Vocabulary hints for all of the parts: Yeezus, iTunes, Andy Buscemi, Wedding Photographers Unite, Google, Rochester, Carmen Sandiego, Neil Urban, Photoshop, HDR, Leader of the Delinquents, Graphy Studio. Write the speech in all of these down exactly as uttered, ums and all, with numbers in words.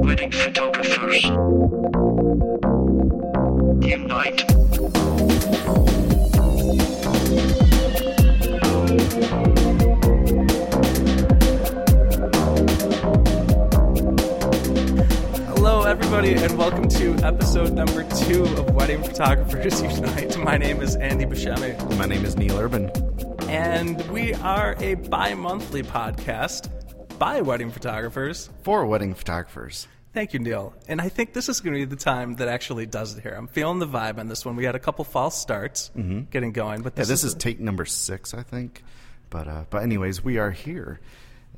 Wedding Photographers Unite. Hello everybody and welcome to episode number two of Wedding Photographers Unite. My name is Andy Buscemi. My name is Neil Urban. And we are a bi-monthly podcast by wedding photographers. For wedding photographers. Thank you, Neil. And I think this is going to be the time that actually does it here. I'm feeling the vibe on this one. We had a couple false starts mm-hmm. getting going. But this, yeah, this is, is take number six, I think. But uh, but anyways, we are here.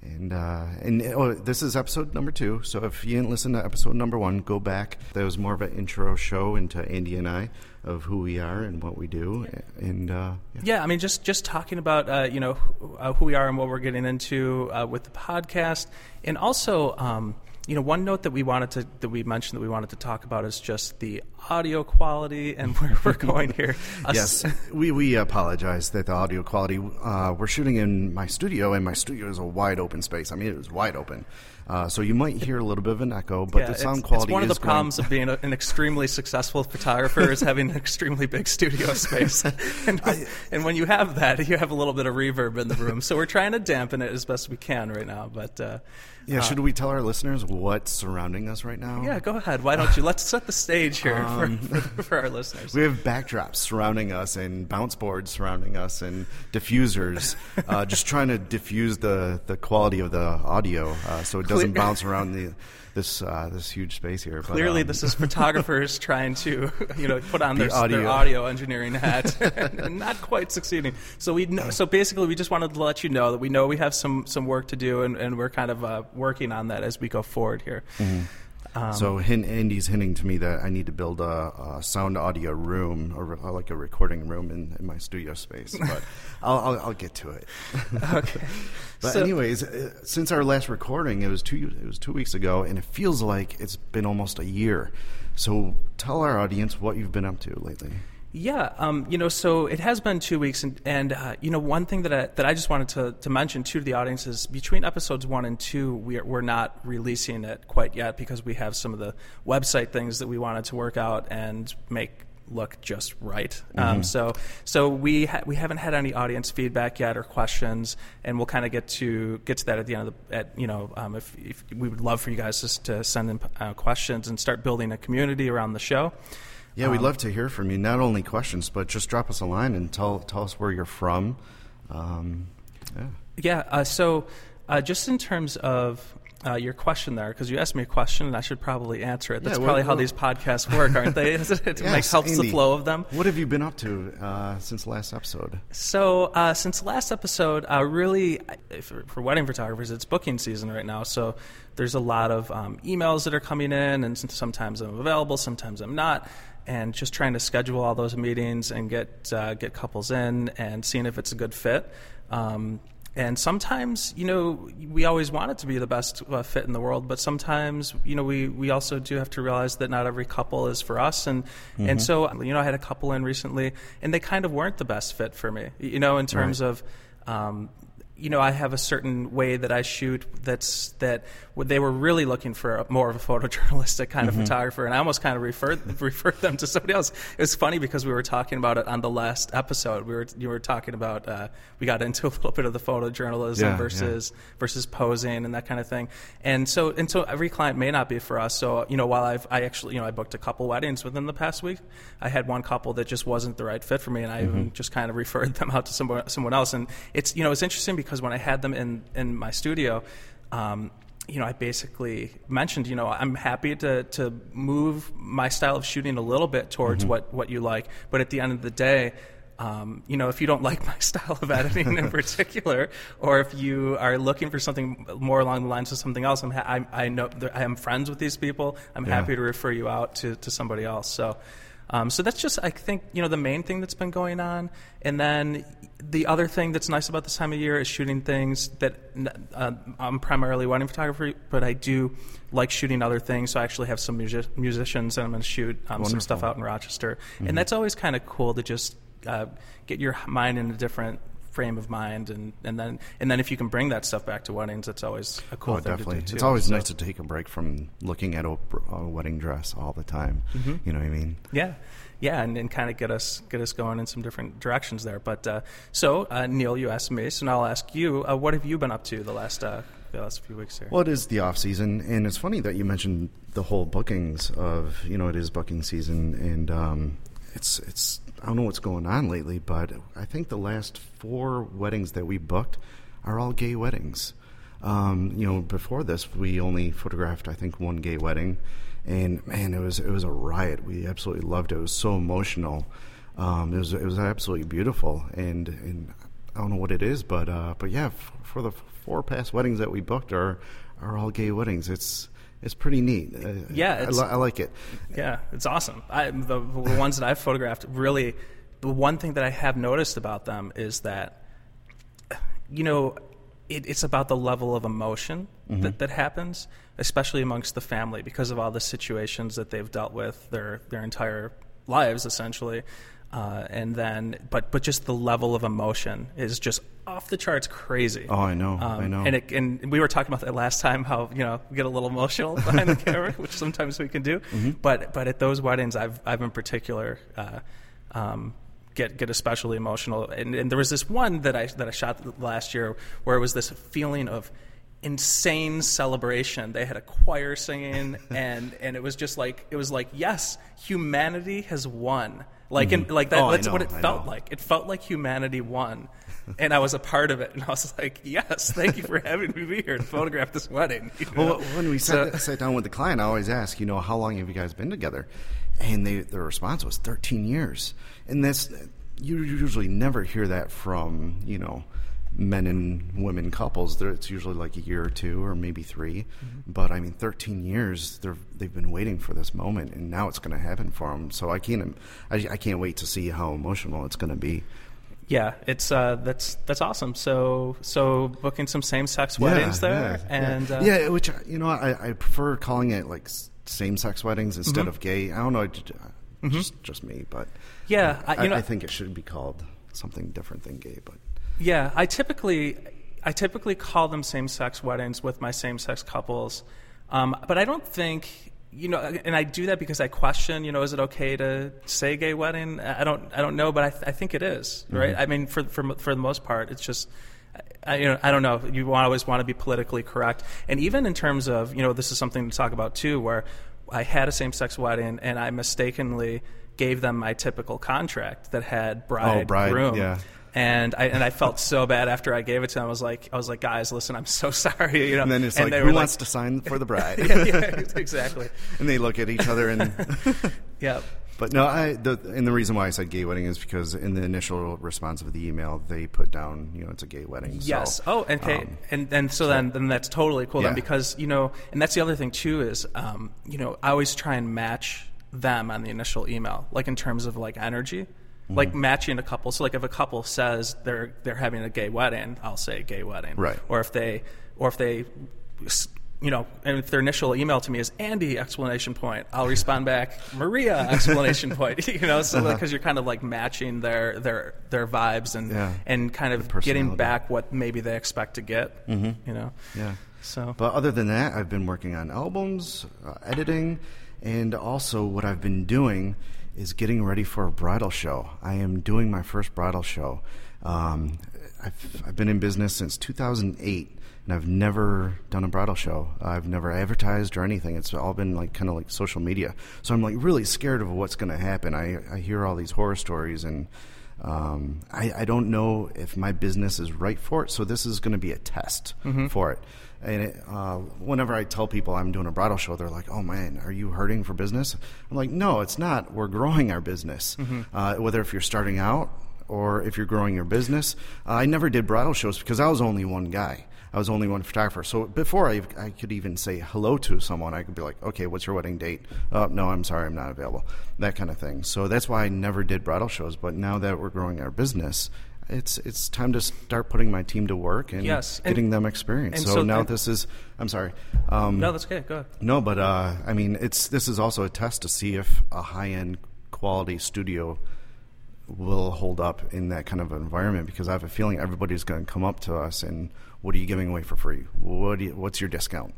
And uh, and oh, this is episode number two. So if you didn't listen to episode number one, go back. That was more of an intro show into Andy and I of who we are and what we do. And uh, yeah. yeah, I mean, just just talking about uh, you know who, uh, who we are and what we're getting into uh, with the podcast, and also um, you know one note that we wanted to that we mentioned that we wanted to talk about is just the audio quality and where we're going here. Yes, we we apologize that the audio quality. Uh, we're shooting in my studio, and my studio is a wide open space. I mean, it was wide open. Uh, so you might hear a little bit of an echo, but yeah, the sound it's, quality is It's one of the problems going... of being a, an extremely successful photographer is having an extremely big studio space. and, I, and when you have that, you have a little bit of reverb in the room. So we're trying to dampen it as best we can right now. But uh, yeah, uh, should we tell our listeners what's surrounding us right now? Yeah, go ahead. Why don't you? Let's set the stage here um, for, for, for our listeners. We have backdrops surrounding us and bounce boards surrounding us and diffusers, uh, just trying to diffuse the, the quality of the audio uh, so it doesn't doesn't bounce around the this uh, this huge space here. But, Clearly, um, this is photographers trying to you know put on the their, audio. their audio engineering hat and, and not quite succeeding. So we know, so basically we just wanted to let you know that we know we have some some work to do, and, and we're kind of uh, working on that as we go forward here. Mm-hmm. Um, so Andy's hinting to me that I need to build a, a sound audio room or, or like a recording room in, in my studio space, but I'll, I'll, I'll get to it. Okay. But so, anyways, since our last recording, it was two it was two weeks ago, and it feels like it's been almost a year. So tell our audience what you've been up to lately. Yeah, um, you know, so it has been two weeks, and, and uh, you know, one thing that I, that I just wanted to, to mention too to the audience is between episodes one and two, we are, we're not releasing it quite yet because we have some of the website things that we wanted to work out and make look just right. Mm-hmm. Um, so so we ha- we haven't had any audience feedback yet or questions, and we'll kind of get to get to that at the end of the at you know um, if, if we would love for you guys just to send in uh, questions and start building a community around the show. Yeah, we'd love to hear from you. Not only questions, but just drop us a line and tell tell us where you're from. Um, yeah. Yeah. Uh, so, uh, just in terms of uh, your question there, because you asked me a question and I should probably answer it. That's yeah, well, probably well, how these podcasts work, aren't they? It yes, helps Andy, the flow of them. What have you been up to uh, since last episode? So, uh, since last episode, uh, really, for, for wedding photographers, it's booking season right now. So, there's a lot of um, emails that are coming in, and sometimes I'm available, sometimes I'm not. And just trying to schedule all those meetings and get uh, get couples in and seeing if it's a good fit. Um, and sometimes, you know, we always want it to be the best uh, fit in the world, but sometimes, you know, we, we also do have to realize that not every couple is for us. And mm-hmm. and so, you know, I had a couple in recently, and they kind of weren't the best fit for me, you know, in terms right. of... Um, you know, I have a certain way that I shoot that's that they were really looking for a, more of a photojournalistic kind mm-hmm. of photographer, and I almost kind of referred referred them to somebody else. It was funny because we were talking about it on the last episode. We were you were talking about uh, we got into a little bit of the photojournalism yeah, versus yeah. versus posing and that kind of thing. And so and so every client may not be for us. So, you know, while I've I actually, you know, I booked a couple weddings within the past week, I had one couple that just wasn't the right fit for me, and I mm-hmm. even just kind of referred them out to someone someone else. And it's, you know, it's interesting because Because when I had them in, in my studio, um, you know, I basically mentioned, you know, I'm happy to, to move my style of shooting a little bit towards mm-hmm. what, what you like. But at the end of the day, um, you know, if you don't like my style of editing in particular, or if you are looking for something more along the lines of something else, I'm ha- I, I know I am friends with these people. I'm yeah. happy to refer you out to, to somebody else. So. Um, so that's just, I think, you know, the main thing that's been going on. And then the other thing that's nice about this time of year is shooting things that uh, I'm primarily wedding photography, but I do like shooting other things. So I actually have some music- musicians that I'm going to shoot um, some stuff out in Rochester. Mm-hmm. And that's always kind of cool to just uh, get your mind in a different frame of mind, and, and then and then if you can bring that stuff back to weddings, it's always a cool oh, thing definitely. to do too. It's always so. nice to take a break from looking at a, a wedding dress all the time. Mm-hmm. You know what I mean? Yeah. Yeah, and, and kind of get us get us going in some different directions there. But uh, so, uh, Neil, you asked me, so now I'll ask you, uh, what have you been up to the last uh, the last few weeks here? Well, it is the off season, and it's funny that you mentioned the whole bookings of, you know, it is booking season, and um, it's it's I don't know what's going on lately, but I think the last four weddings that we booked are all gay weddings. Um, you know, before this, we only photographed, I think, one gay wedding. And man, it was it was a riot. We absolutely loved it. It was so emotional. Um, it was it was absolutely beautiful. And and I don't know what it is, but uh, but yeah, f- for the four past weddings that we booked are are all gay weddings. It's it's pretty neat. Yeah, it's, I, I like it. Yeah, it's awesome. I, the, the ones that I've photographed, really, the one thing that I have noticed about them is that, you know, It, it's about the level of emotion mm-hmm. that, that happens, especially amongst the family, because of all the situations that they've dealt with their their entire lives, essentially. Uh, and then, but but just the level of emotion is just off the charts crazy. Oh, I know, um, I know. And it, and we were talking about that last time, how, you know, we get a little emotional behind the camera, which sometimes we can do. Mm-hmm. But but at those weddings, I've I've in particular. Uh, um, Get get especially emotional, and, and there was this one that I that I shot last year where it was this feeling of insane celebration. They had a choir singing, and, and it was just like it was like yes, humanity has won. Like mm-hmm. and like that, oh, that's know, what it I felt know. like. It felt like humanity won, and I was a part of it. And I was like, yes, thank you for having me here to photograph this wedding. You know? Well, when we so, sat, sat down with the client, I always ask, you know, how long have you guys been together? And they, their response was thirteen years. And that's, you usually never hear that from, you know, men and women couples. They're, it's usually like a year or two or maybe three. Mm-hmm. But, I mean, thirteen years, they're, they've been waiting for this moment, and now it's going to happen for them. So I can't, I, I can't wait to see how emotional it's going to be. Yeah, it's uh, that's that's awesome. So so booking some same-sex weddings yeah, there. Yeah, and yeah. Uh, yeah, which, you know, I, I prefer calling it, like, same-sex weddings instead mm-hmm. of gay. I don't know, just mm-hmm. just me, but yeah, I, you know, I, I think it should be called something different than gay. But yeah, I typically I typically call them same-sex weddings with my same-sex couples, um, but I don't think, you know, and I do that because I question, you know, is it okay to say gay wedding? I don't I don't know, but I th- I think it is, right? Mm-hmm. I mean, for for for the most part, it's just. I, you know, I don't know. You always want to be politically correct. And even in terms of, you know, this is something to talk about, too, where I had a same-sex wedding and I mistakenly gave them my typical contract that had bride, oh, bride groom. Yeah. And I and I felt so bad after I gave it to them. I was like, I was like, guys, listen, I'm so sorry. You know. And then it's and like, who wants like, to sign for the bride? yeah, yeah, exactly. And they look at each other and... yeah. But no, I the, and the reason why I said gay wedding is because in the initial response of the email, they put down, you know, it's a gay wedding. Yes. So, oh, okay. Um, and and so, so then, then that's totally cool yeah. then because, you know, and that's the other thing too is, um, you know, I always try and match them on the initial email, like in terms of like energy, mm-hmm. like matching a couple. So like if a couple says they're they're having a gay wedding, I'll say gay wedding. Right. Or if they, or if they. You know, and if their initial email to me is Andy exclamation point, I'll respond back Maria exclamation point. You know, so because uh-huh. you're kind of like matching their their their vibes and yeah. and kind of getting back what maybe they expect to get. Mm-hmm. You know, yeah. So, but other than that, I've been working on albums, uh, editing, and also what I've been doing is getting ready for a bridal show. I am doing my first bridal show. Um, I've I've been in business since two thousand eight. And I've never done a bridal show. I've never advertised or anything. It's all been like kind of like social media. So I'm like really scared of what's going to happen. I, I hear all these horror stories, and um, I, I don't know if my business is right for it. So this is going to be a test mm-hmm. for it. And it, uh, whenever I tell people I'm doing a bridal show, they're like, oh, man, are you hurting for business? I'm like, no, it's not. We're growing our business, mm-hmm. uh, whether if you're starting out or if you're growing your business. Uh, I never did bridal shows because I was only one guy. I was only one photographer. So before I, I could even say hello to someone, I could be like, okay, what's your wedding date? Uh, no, I'm sorry, I'm not available. That kind of thing. So that's why I never did bridal shows. But now that we're growing our business, it's it's time to start putting my team to work and yes. getting and, them experience. So, so now th- this is, I'm sorry. Um, no, that's okay. Go ahead. No, but uh, I mean, it's this is also a test to see if a high-end quality studio will hold up in that kind of environment, because I have a feeling everybody's going to come up to us and, what are you giving away for free? What do you, what's your discount?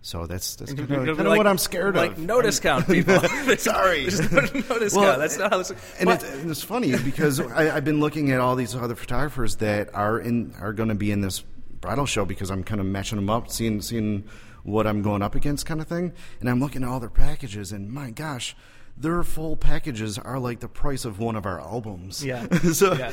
So that's, that's kind of, kind of like, what I'm scared like of. Like, no I mean, discount, people. Sorry. There's no, no discount. Well, that's not how it's, and, it, and it's funny because I, I've been looking at all these other photographers that are in are going to be in this bridal show, because I'm kind of matching them up, seeing seeing what I'm going up against kind of thing. And I'm looking at all their packages, and my gosh, their full packages are like the price of one of our albums. Yeah. so, yeah.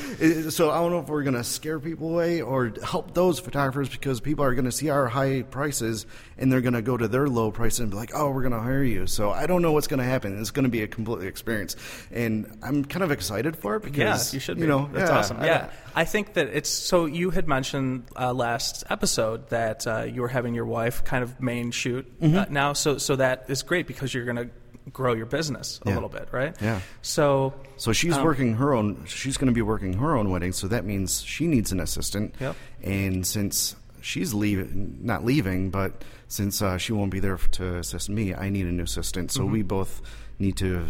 so I don't know if we're going to scare people away or help those photographers, because people are going to see our high prices and they're going to go to their low prices and be like, oh, we're going to hire you. So I don't know what's going to happen. It's going to be a complete experience. And I'm kind of excited for it because, yeah, you should be. You know, that's yeah, awesome. Yeah. I, I think that it's, so you had mentioned uh, last episode that uh, you were having your wife kind of main shoot mm-hmm. uh, now. So, so that is great, because you're going to grow your business a yeah. little bit, right? Yeah. So so she's um, working her own, she's going to be working her own wedding, so that means she needs an assistant. Yep. And since she's leaving, not leaving, but since uh, she won't be there to assist me, I need a new assistant. So mm-hmm. we both need to,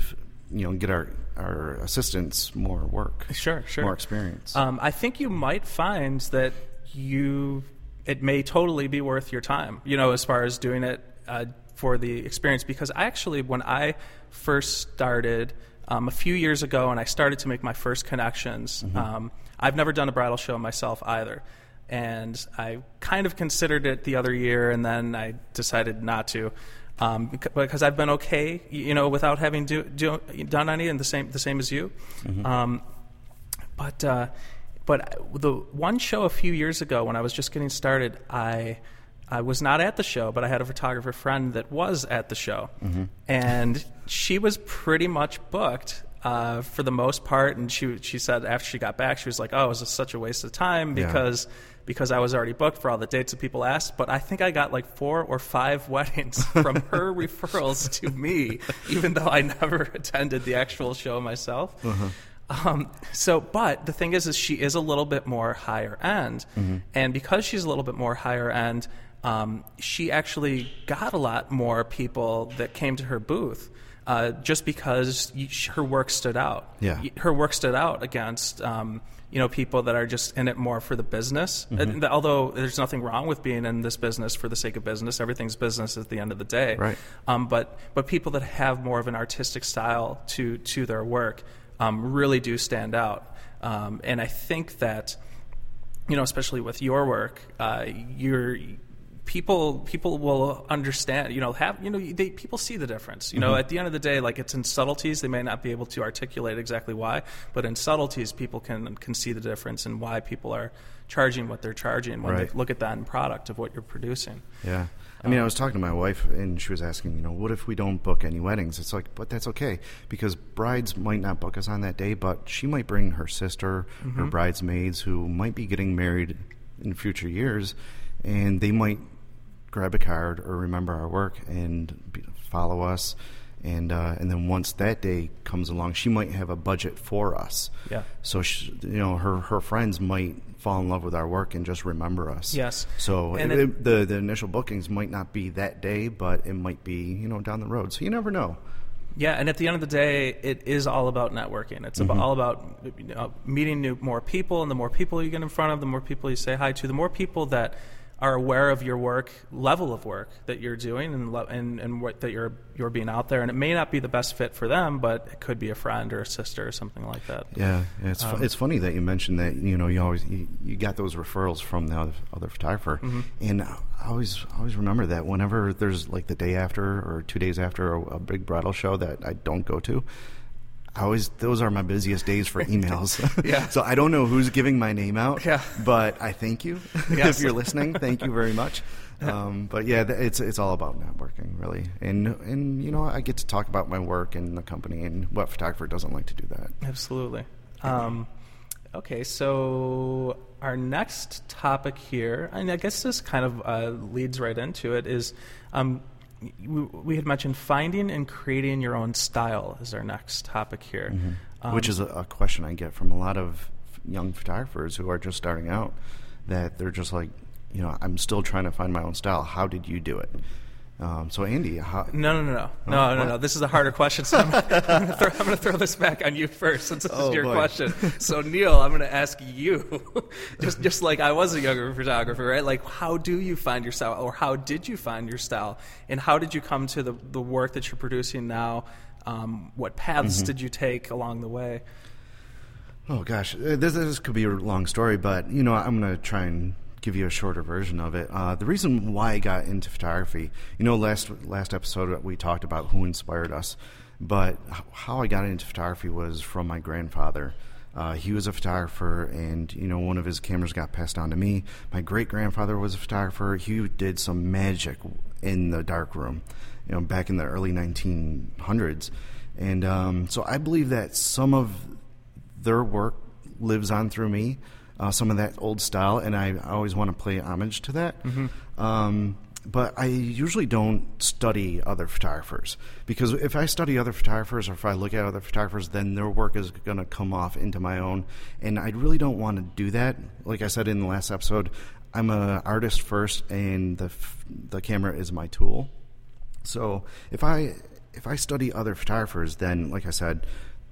you know, get our, our assistants more work. Sure, sure. More experience. Um, I think you might find that you, it may totally be worth your time, you know, as far as doing it uh, for the experience, because I actually, when I first started um, a few years ago and I started to make my first connections, mm-hmm. um, I've never done a bridal show myself either. And I kind of considered it the other year, and then I decided not to, um, because I've been okay, you know, without having do, do, done any, and the same, the same as you. Mm-hmm. Um, but, uh, but the one show a few years ago when I was just getting started, I... I was not at the show, but I had a photographer friend that was at the show. Mm-hmm. And she was pretty much booked uh, for the most part. And she she said after she got back, she was like, oh, it was such a waste of time because yeah. because I was already booked for all the dates that people asked. But I think I got like four or five weddings from her referrals to me, even though I never attended the actual show myself. Mm-hmm. Um, so, but the thing is, is she is a little bit more higher end. Mm-hmm. And because she's a little bit more higher end, Um, she actually got a lot more people that came to her booth uh, just because you, her work stood out. Yeah. Her work stood out against, um, you know, people that are just in it more for the business. Mm-hmm. And, although there's nothing wrong with being in this business for the sake of business. Everything's business at the end of the day. Right. Um, but but people that have more of an artistic style to, to their work um, really do stand out. Um, and I think that, you know, especially with your work, uh, you're... People, people will understand. You know, have you know? They, people see the difference. You know, mm-hmm. at the end of the day, like it's in subtleties. They may not be able to articulate exactly why, but in subtleties, people can can see the difference and why people are charging what they're charging when right. they look at the end product of what you're producing. Yeah, I mean, um, I was talking to my wife, and she was asking, you know, what if we don't book any weddings? It's like, but that's okay, because brides might not book us on that day, but she might bring her sister, mm-hmm. her bridesmaids, who might be getting married in future years, and they might grab a card or remember our work and follow us, and uh, and then once that day comes along, she might have a budget for us. Yeah. So she, you know, her her friends might fall in love with our work and just remember us. Yes. So it, it, it, the the initial bookings might not be that day, but it might be, you know, down the road. So you never know. Yeah, and at the end of the day, it is all about networking. It's mm-hmm. about, all about, you know, meeting new more people, and the more people you get in front of, the more people you say hi to, the more people that are aware of your work, level of work that you're doing, and and and what that you're you're being out there, and it may not be the best fit for them, but it could be a friend or a sister or something like that. Yeah, it's um, fu- it's funny that you mentioned that. You know, you always you, you got those referrals from the other, other photographer, mm-hmm. and I always always remember that whenever there's like the day after or two days after a, a big bridal show that I don't go to. I always, those are my busiest days for emails. yeah. So I don't know who's giving my name out, yeah. but I thank you. Yes. If you're listening, thank you very much. Um, but yeah, it's it's all about networking, really. And, and you know, I get to talk about my work and the company, and what photographer doesn't like to do that. Absolutely. Um, okay, so our next topic here, and I guess this kind of uh, leads right into it, is... Um, we had mentioned finding and creating your own style is our next topic here. Mm-hmm. Um, Which is a, a question I get from a lot of young photographers who are just starting out, that they're just like, you know, I'm still trying to find my own style. How did you do it? Um, so Andy, how, no, no, no, no, oh, no, no, no. This is a harder question. So I'm, I'm going to throw this back on you first, since this oh, is your boy. question. So Neil, I'm going to ask you, just just like I was a younger photographer, right? Like, how do you find your style, or how did you find your style, and how did you come to the the work that you're producing now? Um, what paths mm-hmm. did you take along the way? Oh gosh, this this could be a long story, but you know, I'm going to try and give you a shorter version of it. Uh, the reason why I got into photography, you know, last last episode we talked about who inspired us, but how I got into photography was from my grandfather. Uh, he was a photographer, and you know, one of his cameras got passed on to me. My great grandfather was a photographer. He did some magic in the darkroom, you know, back in the early nineteen hundreds, and um, so I believe that some of their work lives on through me. Uh, some of that old style, and I always want to pay homage to that. Mm-hmm. Um, but I usually don't study other photographers, because if I study other photographers or if I look at other photographers, then their work is going to come off into my own, and I really don't want to do that. Like I said in the last episode, I'm an artist first, and the f- the camera is my tool. So if I if I study other photographers, then like I said,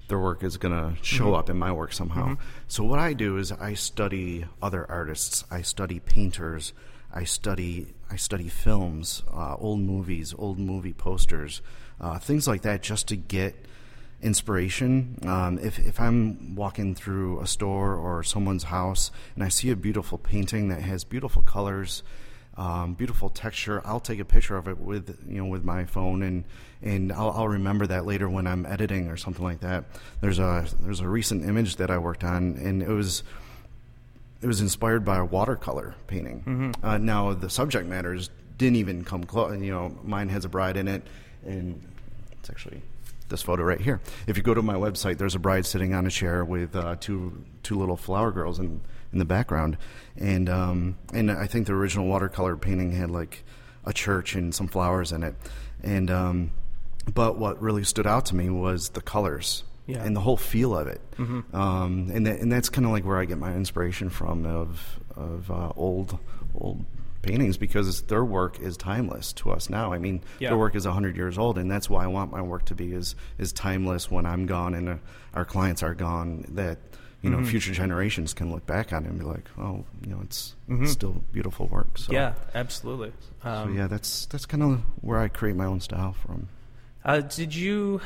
their work is going to show mm-hmm. up in my work somehow. Mm-hmm. So what I do is I study other artists. I study painters. I study I study films, uh, old movies, old movie posters, uh, things like that, just to get inspiration. Um, if, if I'm walking through a store or someone's house and I see a beautiful painting that has beautiful colors, Um, beautiful texture, I'll take a picture of it with you know with my phone, and and I'll, I'll remember that later when I'm editing or something like that. There's a there's a recent image that I worked on, and it was it was inspired by a watercolor painting. Mm-hmm. Uh, now the subject matters didn't even come close. You know, mine has a bride in it, and it's actually this photo right here. If you go to my website, there's a bride sitting on a chair with uh, two two little flower girls and. in the background, and um, and I think the original watercolor painting had like a church and some flowers in it, and um, but what really stood out to me was the colors yeah. and the whole feel of it, mm-hmm. um, and that, and that's kind of like where I get my inspiration from of of uh, old old paintings, because their work is timeless to us now. I mean, yeah. their work is a hundred years old, and that's why I want my work to be is is timeless when I'm gone and uh, our clients are gone. That. You know, mm-hmm. future generations can look back on it and be like, oh, you know, it's, mm-hmm. it's still beautiful work. So. Yeah, absolutely. Um, so, yeah, that's that's kind of where I create my own style from. Uh, did you,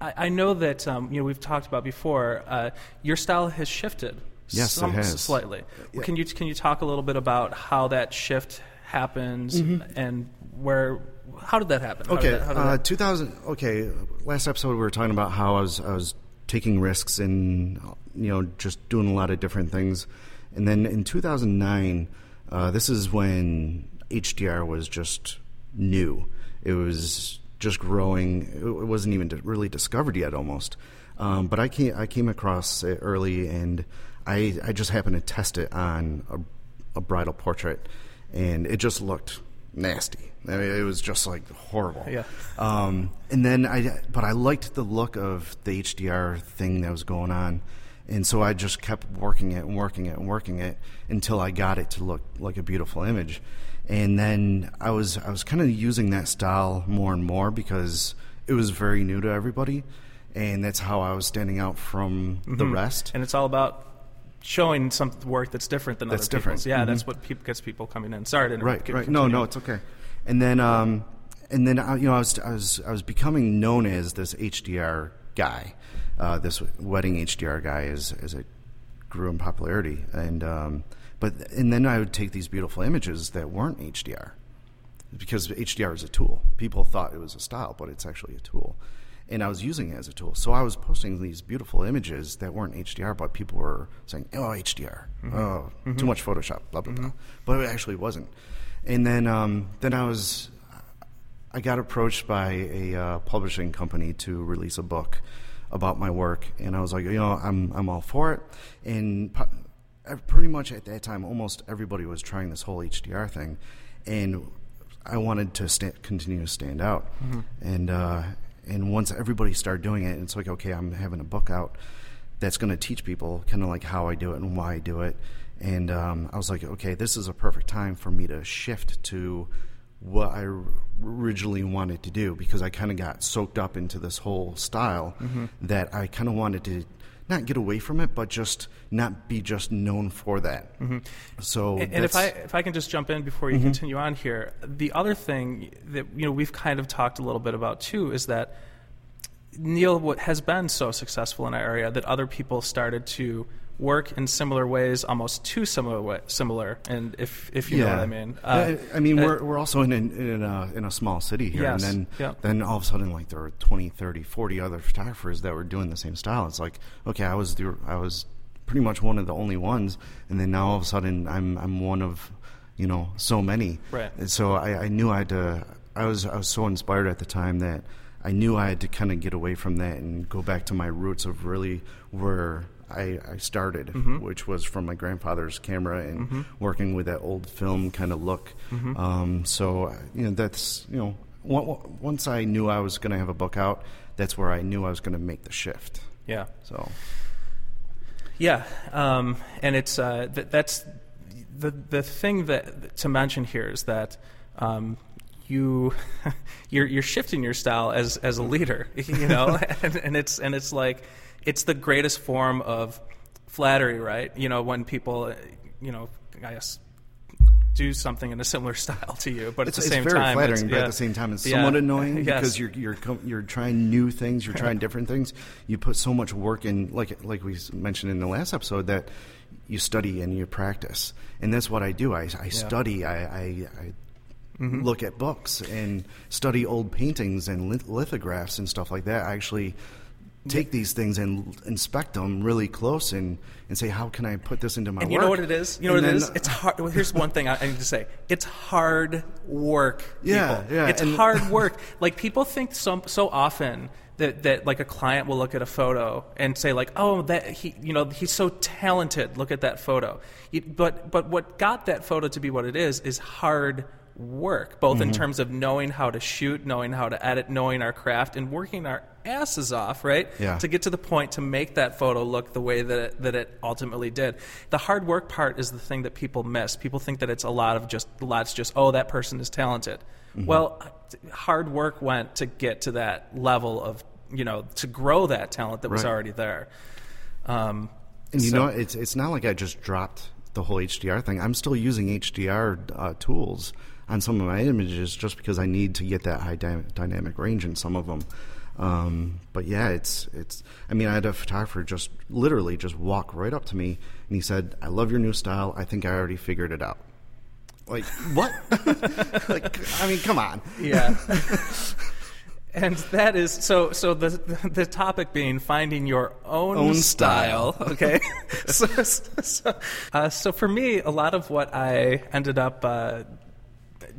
I, I know that, um, you know, we've talked about before, uh, your style has shifted. Yes, some, it has. Slightly. Yeah. Can you, can you talk a little bit about how that shift happens mm-hmm. and where... How did that happen? How okay, did that, how did uh, that... two thousand okay, last episode we were talking about how I was I was... taking risks and, you know, just doing a lot of different things. And then in two thousand nine, uh, this is when H D R was just new. It was just growing. It wasn't even really discovered yet almost. Um, but I came, I came across it early, and I, I just happened to test it on a, a bridal portrait. And it just looked nasty. I mean, it was just like horrible. Yeah. Um, and then I, but I liked the look of the H D R thing that was going on, and so I just kept working it and working it and working it until I got it to look like a beautiful image. And then I was I was kind of using that style more and more because it was very new to everybody, and that's how I was standing out from mm-hmm. the rest. And it's all about showing some work that's different than that's other different. People's. Yeah, mm-hmm. that's what pe- gets people coming in. Sorry to interrupt. Right, right. No, no, it's okay. And then, um, and then I, you know, I was, I was, I was becoming known as this H D R guy, uh, this wedding H D R guy as, as it grew in popularity. And um, but and then I would take these beautiful images that weren't H D R, because H D R is a tool. People thought it was a style, but it's actually a tool. And I was using it as a tool. So I was posting these beautiful images that weren't H D R, but people were saying, oh, H D R, mm-hmm. oh, mm-hmm. too much Photoshop, blah, blah, mm-hmm. blah. But it actually wasn't. And then um, then I was, I got approached by a uh, publishing company to release a book about my work. And I was like, you know, I'm I'm all for it. And pretty much at that time, almost everybody was trying this whole H D R thing. And I wanted to st- continue to stand out. Mm-hmm. And, uh And once everybody started doing it, it's like, okay, I'm having a book out that's going to teach people kind of like how I do it and why I do it. And um, I was like, okay, this is a perfect time for me to shift to what I originally wanted to do, because I kind of got soaked up into this whole style mm-hmm. that I kind of wanted to not get away from it, but just not be just known for that. Mm-hmm. So, and, and if I if I can just jump in before you mm-hmm. continue on here, the other thing that, you know, we've kind of talked a little bit about too is that Neil has been so successful in our area that other people started to work in similar ways, almost too similar, way, similar. And if if you yeah. know what I mean, uh, I, I mean we're it, we're also in in, in, a, in a small city here, yes, and then yeah. then all of a sudden, like, there were twenty, thirty, forty other photographers that were doing the same style. It's like, okay, I was the, I was pretty much one of the only ones, and then now all of a sudden I'm I'm one of, you know, so many. Right. And so I, I knew I had to. I was I was so inspired at the time that I knew I had to kind of get away from that and go back to my roots of really where I, I started, mm-hmm. which was from my grandfather's camera and mm-hmm. working with that old film kind of look. Mm-hmm. Um, so, you know, that's, you know, once I knew I was going to have a book out, that's where I knew I was going to make the shift. Yeah. So. Yeah. Um, and it's, uh, th- that's the, the thing that to mention here is that, um, you, you're, you're shifting your style as, as a leader, you know, and, and it's, and it's like, it's the greatest form of flattery, right? You know, when people, you know, I guess, do something in a similar style to you, but it's, at the same it's very time, flattering, it's, but yeah. at the same time, it's yeah. somewhat annoying yes. because you're you're you're trying new things, you're trying different things. You put so much work in, like like we mentioned in the last episode, that you study and you practice, and that's what I do. I I yeah. study. I I. I Mm-hmm. look at books and study old paintings and lithographs and stuff like that. I actually take yeah. these things and inspect them really close and, and say, how can I put this into my and work? You know what it is? You know and what then, it is? It's hard. Well, here's one thing I, I need to say. It's hard work, people. Yeah, yeah. It's and, hard work. Like, people think so, so often that, that, like, a client will look at a photo and say, like, oh, that he, you know, he's so talented. Look at that photo. You, but But what got that photo to be what it is is hard work, both mm-hmm. in terms of knowing how to shoot, knowing how to edit, knowing our craft, and working our asses off, right? Yeah. To get to the point to make that photo look the way that it, that it ultimately did. The hard work part is the thing that people miss. People think that it's a lot of just, a lot's just, oh, that person is talented. Mm-hmm. Well, hard work went to get to that level of, you know, to grow that talent that right. was already there. Um, and you so, know, it's it's not like I just dropped the whole H D R thing. I'm still using H D R uh, tools on some of my images just because I need to get that high dy- dynamic range in some of them. Um, but yeah, it's, it's, I mean, I had a photographer just literally just walk right up to me and he said, I love your new style. I think I already figured it out. Like, what? Like, I mean, come on. Yeah. And that is, so, so the, the topic being finding your own, own style. style. Okay. so, so, uh, so for me, a lot of what I ended up, uh,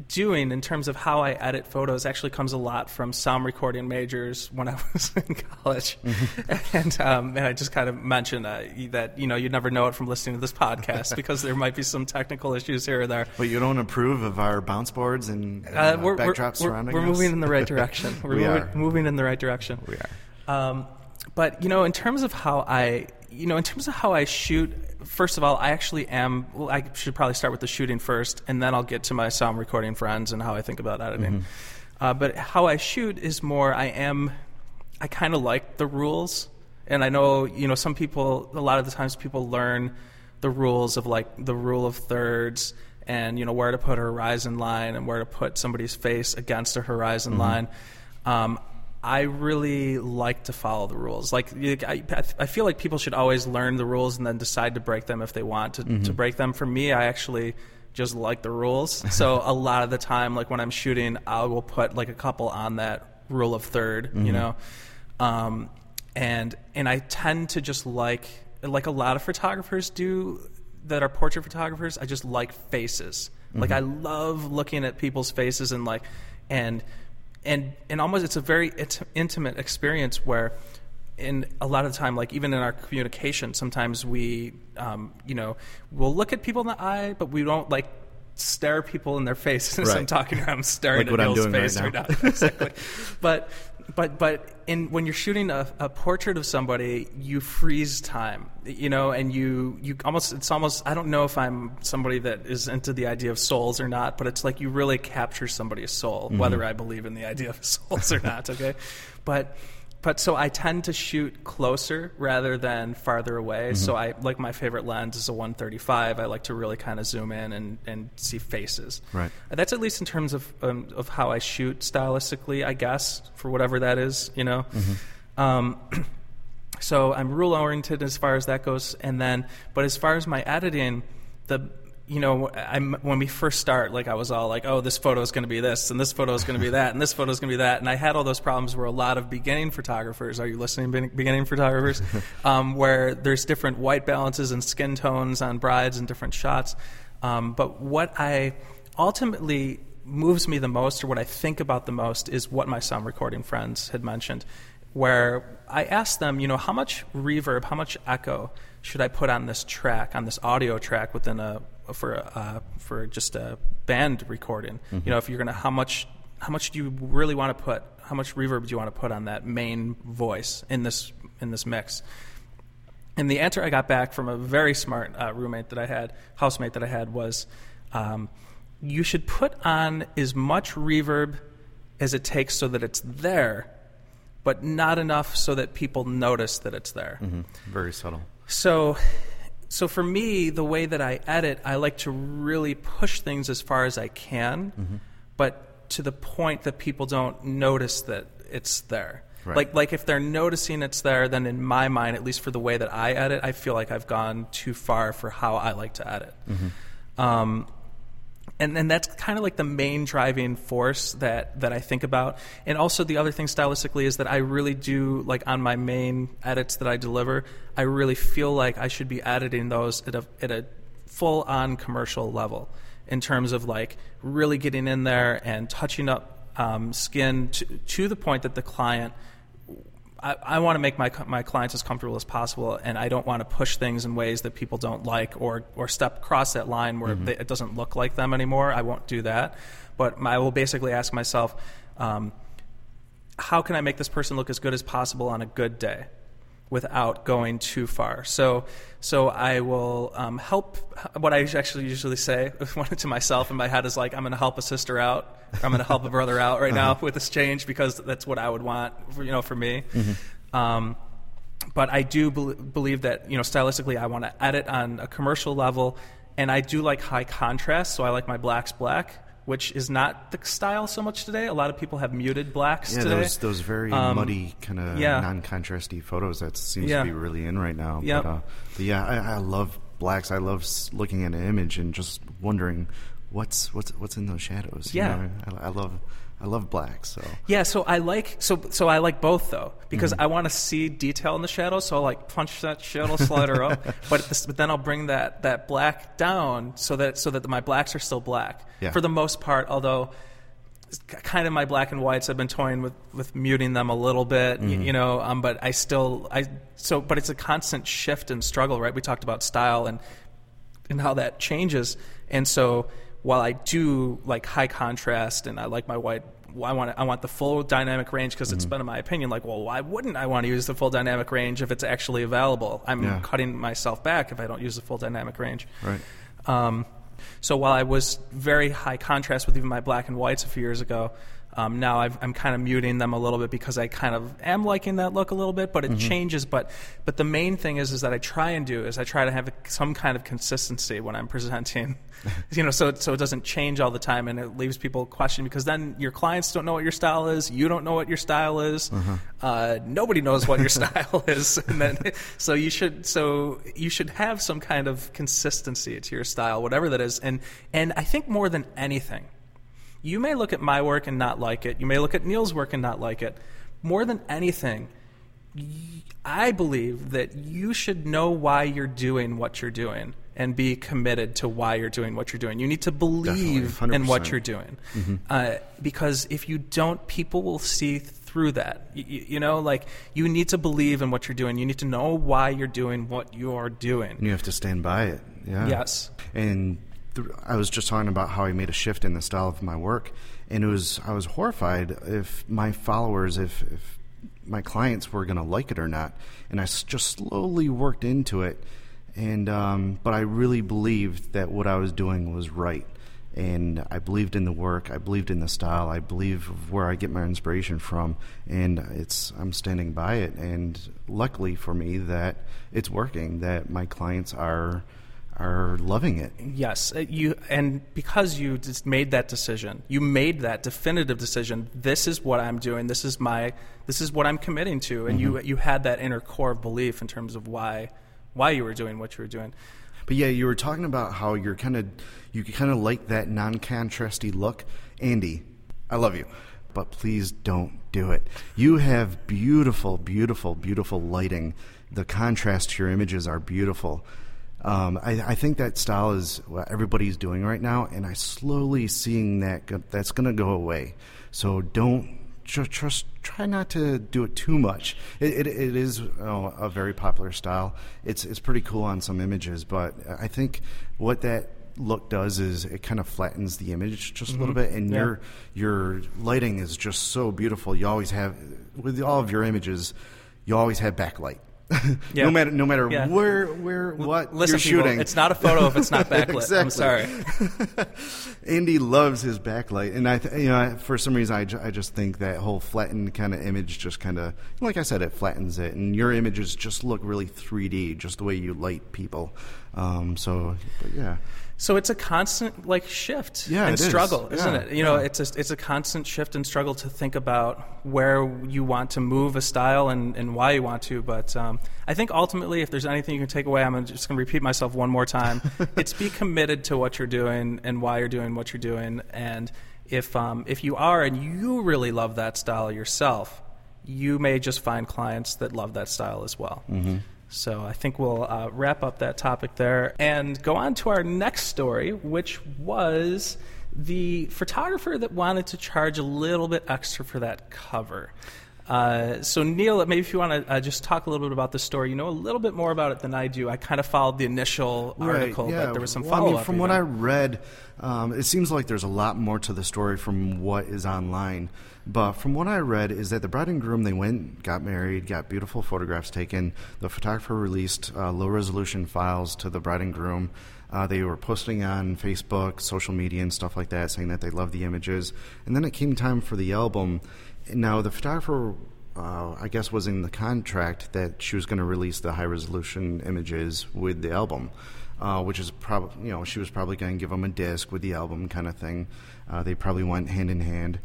doing in terms of how I edit photos actually comes a lot from sound recording majors when I was in college. Mm-hmm. And, um, and I just kind of mentioned uh, that, you know, you'd never know it from listening to this podcast because there might be some technical issues here or there. But you don't approve of our bounce boards and, and uh, we're, backdrops we're, surrounding we're us? We're moving in the right direction. We're we moving, are. moving in the right direction. We are. Um, but, you know, in terms of how I, you know, in terms of how I shoot, first of all, I actually am, well, I should probably start with the shooting first, and then I'll get to my sound recording friends and how I think about editing. Mm-hmm. Uh, but how I shoot is more, I am, I kind of like the rules. And I know, you know, some people, a lot of the times people learn the rules of, like, the rule of thirds and, you know, where to put a horizon line and where to put somebody's face against a horizon mm-hmm. line. Um, I really like to follow the rules. Like, I, I feel like people should always learn the rules and then decide to break them if they want to, mm-hmm. to break them. For me, I actually just like the rules. So a lot of the time, like, when I'm shooting, I will put, like, a couple on that rule of third, mm-hmm. you know? Um, and, and I tend to just like, like a lot of photographers do that are portrait photographers, I just like faces. Mm-hmm. Like, I love looking at people's faces and, like, and, And and almost it's a very int- intimate experience where, in a lot of the time, like, even in our communication, sometimes we, um, you know, we'll look at people in the eye, but we don't, like, stare people in their face as right. I'm talking to them. I'm staring like at Neil's face right now. Right now. Exactly. But but but in when you're shooting a, a portrait of somebody, you freeze time, you know, and you you almost it's almost I don't know if I'm somebody that is into the idea of souls or not, but it's like you really capture somebody's soul, mm-hmm. whether I believe in the idea of souls or not. Okay, but. But so I tend to shoot closer rather than farther away. Mm-hmm. So I like my favorite lens is a one thirty-five. I like to really kind of zoom in and, and see faces. Right. That's at least in terms of um, of how I shoot stylistically, I guess, for whatever that is, you know. Mm-hmm. Um, so I'm rule oriented as far as that goes, and then but as far as my editing, the you know, I'm, when we first start, like I was all like, oh, this photo is going to be this, and this photo is going to be that, and this photo is going to be that. And I had all those problems where a lot of beginning photographers, are you listening, beginning photographers, um, where there's different white balances and skin tones on brides and different shots. Um, but what I ultimately moves me the most, or what I think about the most, is what my sound recording friends had mentioned, where I asked them, you know, how much reverb, how much echo should I put on this track, on this audio track within a for uh, for just a band recording, mm-hmm. you know, if you're gonna how much how much do you really want to put, how much reverb do you want to put on that main voice in this in this mix? And the answer I got back from a very smart uh, roommate that I had, housemate that I had, was um, you should put on as much reverb as it takes so that it's there, but not enough so that people notice that it's there. Mm-hmm. Very subtle. So. So for me, the way that I edit, I like to really push things as far as I can, mm-hmm. but to the point that people don't notice that it's there. Right. Like like if they're noticing it's there, then in my mind, at least for the way that I edit, I feel like I've gone too far for how I like to edit. Mm-hmm. Um, and and that's kind of like the main driving force that, that I think about. And also the other thing stylistically is that I really do, like on my main edits that I deliver, I really feel like I should be editing those at a, at a full-on commercial level in terms of like really getting in there and touching up um, skin to, to the point that the client, I, I want to make my my clients as comfortable as possible, and I don't want to push things in ways that people don't like or or step across that line where mm-hmm. they, it doesn't look like them anymore. I won't do that. But my, I will basically ask myself, um, how can I make this person look as good as possible on a good day without going too far? So so I will um, help. What I actually usually say to myself in my head is like, I'm going to help a sister out. I'm going to help a brother out right now with this change because that's what I would want, for, you know, for me. Mm-hmm. Um, but I do be- believe that, you know, stylistically I want to edit on a commercial level, and I do like high contrast, so I like my blacks black, which is not the style so much today. A lot of people have muted blacks yeah, today. Yeah, those, those very um, muddy, kind of yeah. non-contrasty photos that seems yeah. to be really in right now. Yep. But, uh, but yeah, I, I love blacks. I love looking at an image and just wondering what's what's what's in those shadows. Yeah, you know, I, I love I love black. So yeah, so I like so so I like both though, because mm-hmm. I want to see detail in the shadows. So I'll like punch that shadow slider up, but this, but then I'll bring that, that black down so that so that my blacks are still black yeah. for the most part. Although kind of my black and whites, I've been toying with, with muting them a little bit, mm-hmm. you, you know. Um, but I still I so but it's a constant shift and struggle, right? We talked about style and and how that changes, and so. While I do like high contrast and I like my white, I want I want the full dynamic range because mm-hmm. it's been in my opinion like, well, why wouldn't I want to use the full dynamic range if it's actually available? I'm yeah. cutting myself back if I don't use the full dynamic range. Right. Um, so while I was very high contrast with even my black and whites a few years ago, um, now I've, I'm kind of muting them a little bit because I kind of am liking that look a little bit, but it mm-hmm. changes. But but the main thing is is that I try and do is I try to have some kind of consistency when I'm presenting. You know, so so it doesn't change all the time, and it leaves people questioning because then your clients don't know what your style is, you don't know what your style is, uh-huh. uh, nobody knows what your style is, and then so you should so you should have some kind of consistency to your style, whatever that is, and and I think more than anything, you may look at my work and not like it, you may look at Neil's work and not like it, more than anything. I believe that you should know why you're doing what you're doing and be committed to why you're doing what you're doing. You need to believe in what you're doing. Mm-hmm. Uh, because if you don't, people will see through that. You, you know, like you need to believe in what you're doing. You need to know why you're doing what you're doing. And you have to stand by it. Yeah. Yes. And I was just talking about how I made a shift in the style of my work, and it was I was horrified if my followers, if, if my clients were going to like it or not. And I just slowly worked into it, and um, but I really believed that what I was doing was right, and I believed in the work, I believed in the style, I believe where I get my inspiration from, and it's I'm standing by it. And luckily for me, that it's working, that my clients are. are loving it. Yes. You, and because you just made that decision, you made that definitive decision, this is what I'm doing, this is my, this is what I'm committing to. And mm-hmm. you, you had that inner core belief in terms of why, why you were doing what you were doing. But yeah, you were talking about how you're kind of, you kind of like that non-contrasty look. Andy, I love you, but please don't do it. You have beautiful, beautiful, beautiful lighting. The contrast to your images are beautiful. Um, I, I think that style is what everybody's doing right now, and I slowly seeing that go, that's going to go away. So don't tr- trust. Try not to do it too much. It, it, it is you know, a very popular style. It's it's pretty cool on some images, but I think what that look does is it kind of flattens the image just mm-hmm. a little bit, and yeah. your your lighting is just so beautiful. You always have with all of your images, you always have backlight. Yeah. No matter, no matter yeah. where, where, what Listen, you're shooting, people, it's not a photo if it's not backlit. Exactly. I'm sorry. Andy loves his backlight, and I, th- you know, I, for some reason, I, j- I just think that whole flattened kind of image just kind of, like I said, it flattens it, and your images just look really three D, just the way you light people. Um, so, but yeah. So it's a constant like shift yeah, and it struggle, is. isn't yeah. it? You know, yeah. it's a, it's a constant shift and struggle to think about where you want to move a style and, and why you want to. But um, I think ultimately, if there's anything you can take away, I'm just going to repeat myself one more time. It's be committed to what you're doing and why you're doing what you're doing. And if um, if you are and you really love that style yourself, you may just find clients that love that style as well. Mm-hmm. So I think we'll uh, wrap up that topic there and go on to our next story, which was the photographer that wanted to charge a little bit extra for that cover. Uh, so Neil, maybe if you want to uh, just talk a little bit about the story. You know a little bit more about it than I do. I kind of followed the initial right, article, yeah. but there was some well, follow-up. I mean, from even. what I read, um, it seems like there's a lot more to the story from what is online. But from what I read is that the bride and groom, they went, got married, got beautiful photographs taken. The photographer released uh, low-resolution files to the bride and groom. Uh, they were posting on Facebook, social media, and stuff like that, saying that they loved the images. And then it came time for the album. Now, the photographer, uh, I guess, was in the contract that she was going to release the high-resolution images with the album, uh, which is probably, you know, she was probably going to give them a disc with the album kind of thing. Uh, they probably went hand-in-hand.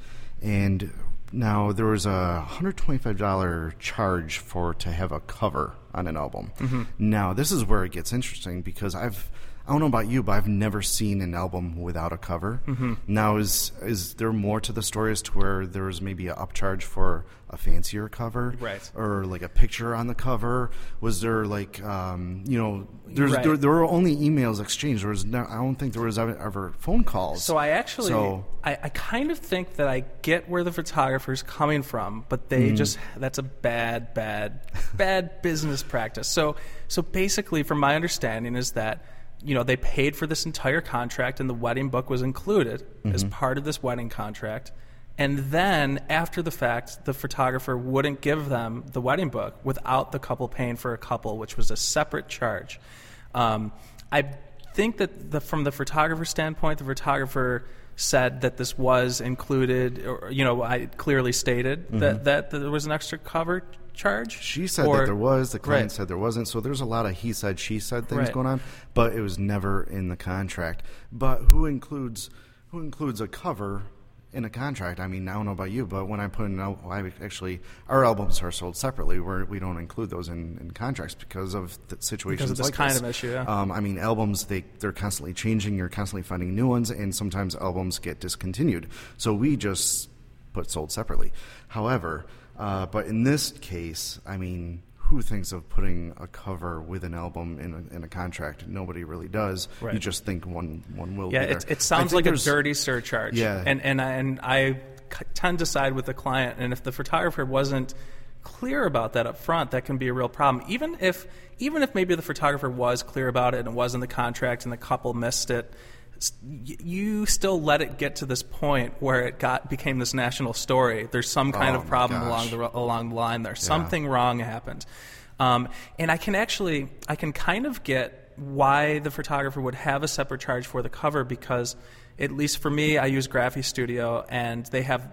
And now there was a one hundred twenty-five dollars charge for to have a cover on an album. Mm-hmm. Now, this is where it gets interesting because I've... I don't know about you, but I've never seen an album without a cover. Mm-hmm. Now, is is there more to the story as to where there was maybe an upcharge for a fancier cover? Right. Or like a picture on the cover? Was there like, um, you know, there's, right. there, there were only emails exchanged. There was no, I don't think there was ever, ever phone calls. So I actually, so, I, I kind of think that I get where the photographer's coming from, but they mm-hmm. just, that's a bad, bad, bad business practice. So, so basically, from my understanding is that, you know, they paid for this entire contract, and the wedding book was included mm-hmm. as part of this wedding contract. And then, after the fact, the photographer wouldn't give them the wedding book without the couple paying for a couple, which was a separate charge. Um, I think that the, from the photographer's standpoint, the photographer said that this was included, or, you know, I clearly stated mm-hmm. that, that there was an extra cover charge. She said or, that there was, the client right. said there wasn't, so there's a lot of he said, she said things right. going on, but it was never in the contract. But who includes who includes a cover in a contract? I mean, I don't know about you, but when I put in, I actually, our albums are sold separately. We're, we don't include those in, in contracts because of the situations because of this like kind this. of issue. Yeah. Um, I mean, albums, they, they're constantly changing. You're constantly finding new ones, and sometimes albums get discontinued. So we just put sold separately. However, Uh, but in this case, I mean, who thinks of putting a cover with an album in a, in a contract? Nobody really does. Right. You just think one one will. Yeah, be there. It, it sounds like a dirty surcharge. Yeah, and and I, and I tend to side with the client. And if the photographer wasn't clear about that up front, that can be a real problem. Even if even if maybe the photographer was clear about it and it was in the contract and the couple missed it, you still let it get to this point where it got became this national story. There's some kind oh, of problem along the along the line there. Yeah. Something wrong happened. Um, and I can actually, I can kind of get why the photographer would have a separate charge for the cover, because at least for me, I use Graphy Studio, and they have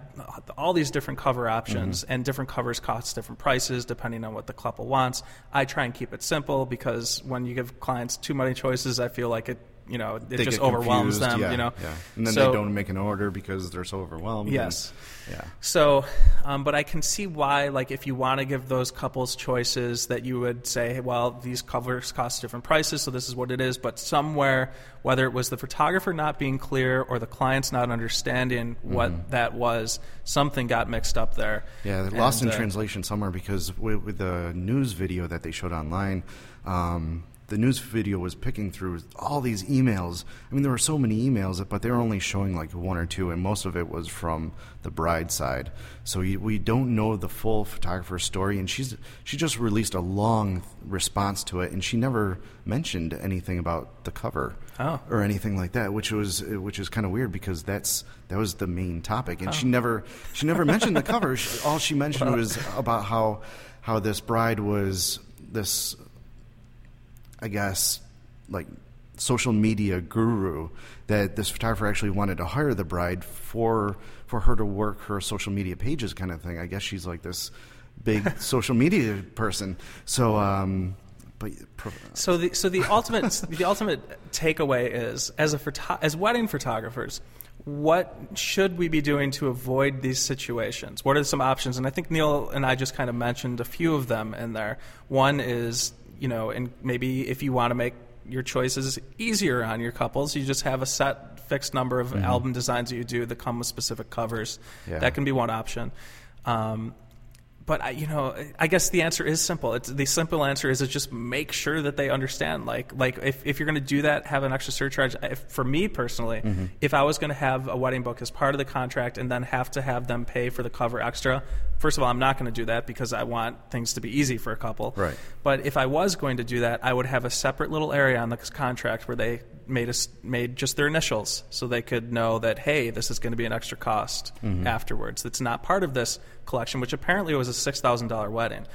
all these different cover options, mm-hmm. and different covers cost different prices depending on what the couple wants. I try and keep it simple, because when you give clients too many choices, I feel like it, you know, it they just overwhelms confused. them, yeah, you know. Yeah. And then so, they don't make an order because they're so overwhelmed. Yes. And, yeah. So, um, but I can see why, like, if you want to give those couples choices, that you would say, hey, well, these covers cost different prices, so this is what it is. But somewhere, whether it was the photographer not being clear or the client's not understanding what mm-hmm. that was, something got mixed up there. Yeah, they're lost and, in uh, translation somewhere, because with, with the news video that they showed online, um, the news video was picking through all these emails. I mean, there were so many emails, but they were only showing like one or two, and most of it was from the bride's side. So we don't know the full photographer's story, and she's she just released a long response to it, and she never mentioned anything about the cover oh. or anything like that, which was which is kind of weird, because that's that was the main topic, and oh. she never she never mentioned the cover. She, all she mentioned well. was about how how this bride was this, I guess, like social media guru, that this photographer actually wanted to hire the bride for for her to work her social media pages, kind of thing. I guess she's like this big social media person. So, um, but so the so the ultimate the ultimate takeaway is, as a photo- as wedding photographers, what should we be doing to avoid these situations? What are some options? And I think Neil and I just kind of mentioned a few of them in there. One is, you know, and maybe if you want to make your choices easier on your couples, you just have a set fixed number of mm-hmm. album designs that you do that come with specific covers. Yeah. That can be one option. Um, but, I, you know, I guess the answer is simple. It's, the simple answer is, is just make sure that they understand. Like, like if, if you're going to do that, have an extra surcharge. If, for me personally, mm-hmm. if I was going to have a wedding book as part of the contract and then have to have them pay for the cover extra, first of all, I'm not going to do that, because I want things to be easy for a couple. Right. But if I was going to do that, I would have a separate little area on the contract where they made a, made just their initials, so they could know that, hey, this is going to be an extra cost mm-hmm. afterwards. That's not part of this collection, which apparently was a six thousand dollars wedding.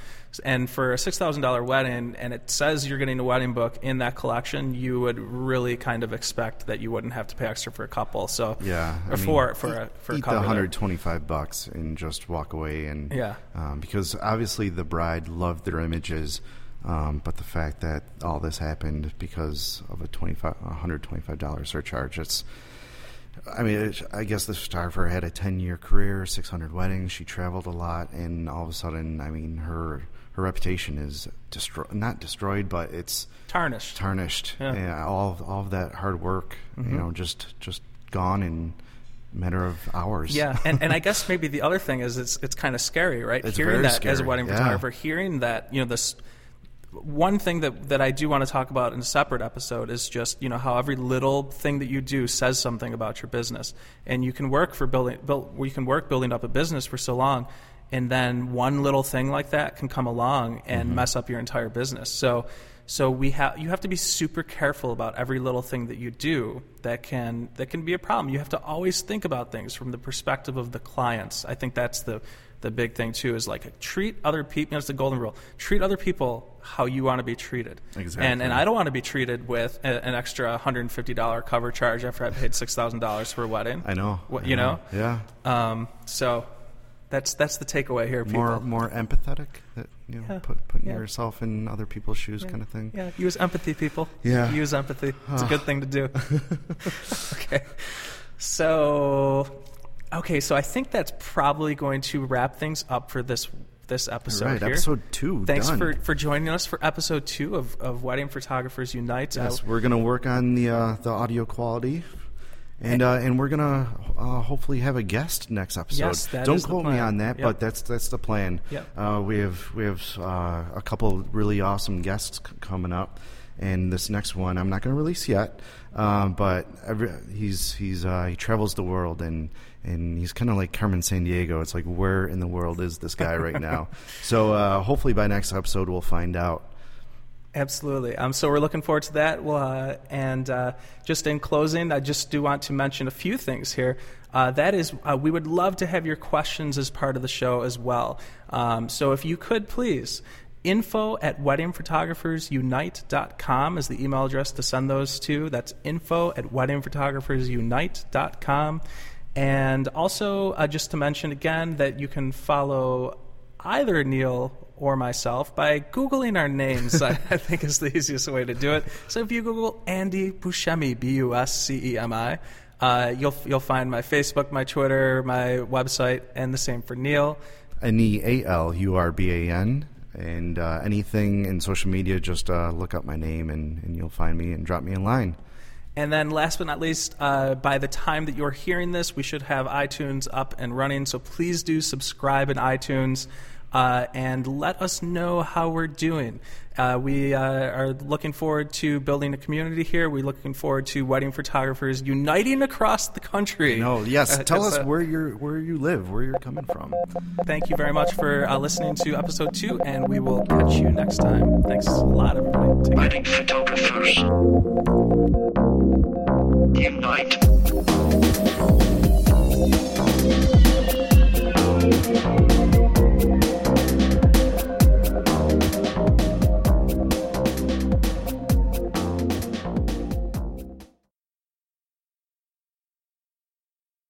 And for a six thousand dollars wedding, and it says you're getting a wedding book in that collection, you would really kind of expect that you wouldn't have to pay extra for a couple. So yeah, or I mean, for for eat, a, for a couple, one hundred twenty-five bucks and just walk away. And yeah, um, because obviously the bride loved their images, um, but the fact that all this happened because of a twenty-five, one hundred twenty-five dollars surcharge, it's. I mean, it, I guess this photographer had a ten-year career, six hundred weddings. She traveled a lot, and all of a sudden, I mean, her her reputation is destro- not destroyed, but it's tarnished. Tarnished. Yeah. yeah all of, all of that hard work, mm-hmm. you know, just just gone in a matter of hours. Yeah, and, and I guess maybe the other thing is it's it's kind of scary, right? It's hearing very that scary. As a wedding yeah. photographer, hearing that, you know, this. One thing that, that I do want to talk about in a separate episode is just, you know, how every little thing that you do says something about your business, and you can work for building, build, you can work building up a business for so long, and then one little thing like that can come along and mm-hmm. mess up your entire business. So, so we have you have to be super careful about every little thing that you do that can that can be a problem. You have to always think about things from the perspective of the clients. I think that's the. The big thing, too, is like treat other people. You know, it's the golden rule. Treat other people how you want to be treated. Exactly. And and I don't want to be treated with a, an extra one hundred fifty dollars cover charge after I paid six thousand dollars for a wedding. I know. What, I you know? know? Yeah. Um. So that's that's the takeaway here, people. More more empathetic. That, you know, yeah. put, putting yeah. yourself in other people's shoes yeah. kind of thing. Yeah. Use empathy, people. Yeah. Use empathy. It's a good thing to do. Okay. So... Okay, so I think that's probably going to wrap things up for this this episode right, here. Episode two. Thanks done. for for joining us for episode two of, of Wedding Photographers Unite. Yes, uh, we're gonna work on the uh, the audio quality, and uh, and we're gonna uh, hopefully have a guest next episode. Yes, that Don't is quote the plan. me on that, yep. but that's that's the plan. Yep. Uh, we have we have uh, a couple really awesome guests c- coming up. And this next one, I'm not going to release yet, um, but every, he's he's uh, he travels the world, and and he's kind of like Carmen Sandiego. It's like, where in the world is this guy right now? So uh, hopefully by next episode we'll find out. Absolutely. Um, so we're looking forward to that. Well, uh, and uh, just in closing, I just do want to mention a few things here. Uh, that is, uh, we would love to have your questions as part of the show as well. Um, so if you could, please, info at wedding photographers unite dot com is the email address to send those to. That's info at wedding photographers unite dot com. And also, uh, just to mention again that you can follow either Neil or myself by Googling our names, I, I think is the easiest way to do it. So if you Google Andy Buscemi, B U S C E M I, uh, you'll you'll find my Facebook, my Twitter, my website, and the same for Neil. N E A L U R B A N. And uh, anything in social media, just uh, look up my name and, and you'll find me and drop me a line. And then last but not least, uh, by the time that you're hearing this, we should have iTunes up and running. So please do subscribe in iTunes. Uh, and let us know how we're doing. Uh, we uh, are looking forward to building a community here. We're looking forward to wedding photographers uniting across the country. No, yes. Uh, Tell us uh, where you where you live, where you're coming from. Thank you very much for uh, listening to episode two, and we will catch you next time. Thanks a lot, everybody. Take wedding care. Photographers Unite.